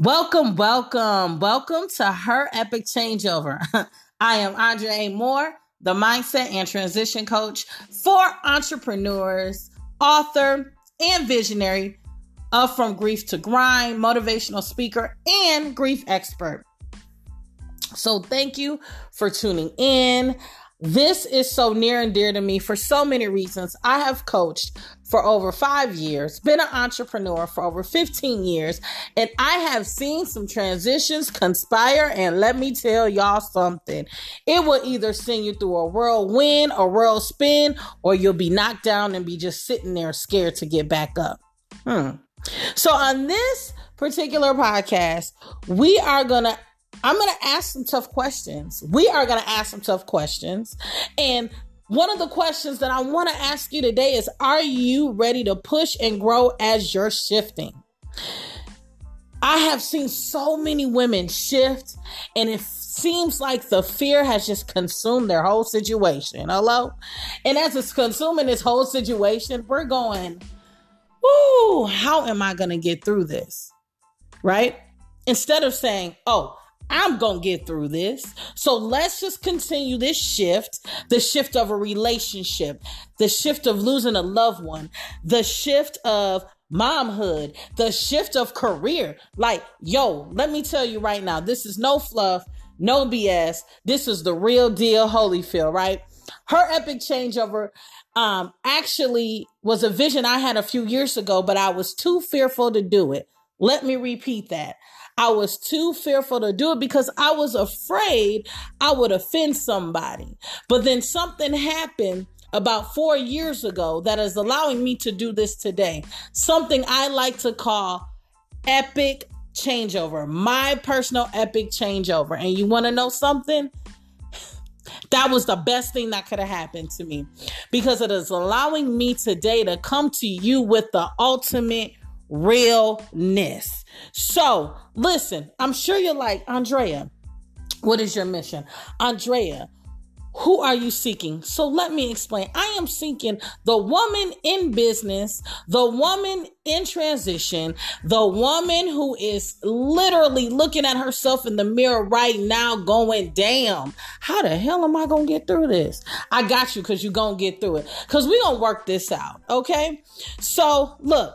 Welcome to Her Epic Changeover. I am Andre A. Moore, the mindset and transition coach for entrepreneurs, author, and visionary of From Grief to Grind, motivational speaker, and grief expert. So thank you for tuning in. This is so near and dear to me for so many reasons. I have coached for over 5 years, been an entrepreneur for over 15 years, and I have seen some transitions conspire, and let me tell y'all something. It will either send you through a whirlwind, a whirl spin, or you'll be knocked down and be just sitting there scared to get back up. So on this particular podcast, I'm going to ask some tough questions. We are going to ask some tough questions. And one of the questions that I want to ask you today is, are you ready to push and grow as you're shifting? I have seen so many women shift, and it seems like the fear has just consumed their whole situation. Hello? And as it's consuming this whole situation, we're going, "Ooh, how am I going to get through this?" Right? Instead of saying, "Oh, I'm going to get through this." So let's just continue this shift, the shift of a relationship, the shift of losing a loved one, the shift of momhood, the shift of career. Like, yo, let me tell you right now, this is no fluff, no BS. This is the real deal, Holyfield, right? Her Epic Changeover actually was a vision I had a few years ago, but I was too fearful to do it. Let me repeat that. I was too fearful to do it because I was afraid I would offend somebody. But then something happened about 4 years ago that is allowing me to do this today. Something I like to call epic changeover, my personal epic changeover. And you want to know something? That was the best thing that could have happened to me, because it is allowing me today to come to you with the ultimate realness. So listen, I'm sure you're like, "Andrea, what is your mission? Andrea, who are you seeking?" So let me explain. I am seeking the woman in business, the woman in transition, the woman who is literally looking at herself in the mirror right now going, "Damn, how the hell am I going to get through this?" I got you, because you're going to get through it, because we're going to work this out. Okay. So look,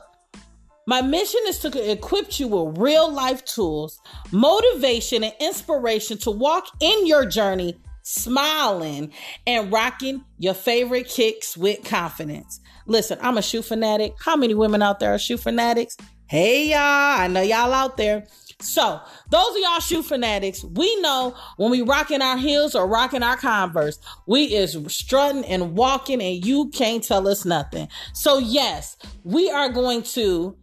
my mission is to equip you with real life tools, motivation, and inspiration to walk in your journey, smiling and rocking your favorite kicks with confidence. Listen, I'm a shoe fanatic. How many women out there are shoe fanatics? Hey, y'all. I know y'all out there. So those of y'all shoe fanatics, we know when we rocking our heels or rocking our Converse, we is strutting and walking, and you can't tell us nothing. So yes, we are going to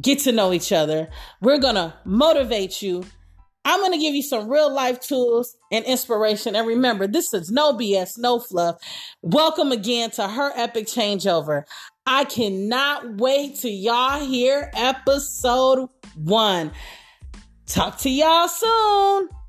get to know each other. We're going to motivate you. I'm going to give you some real life tools and inspiration. And remember, this is no BS, no fluff. Welcome again to Her Epic Changeover. I cannot wait till y'all hear episode 1. Talk to y'all soon.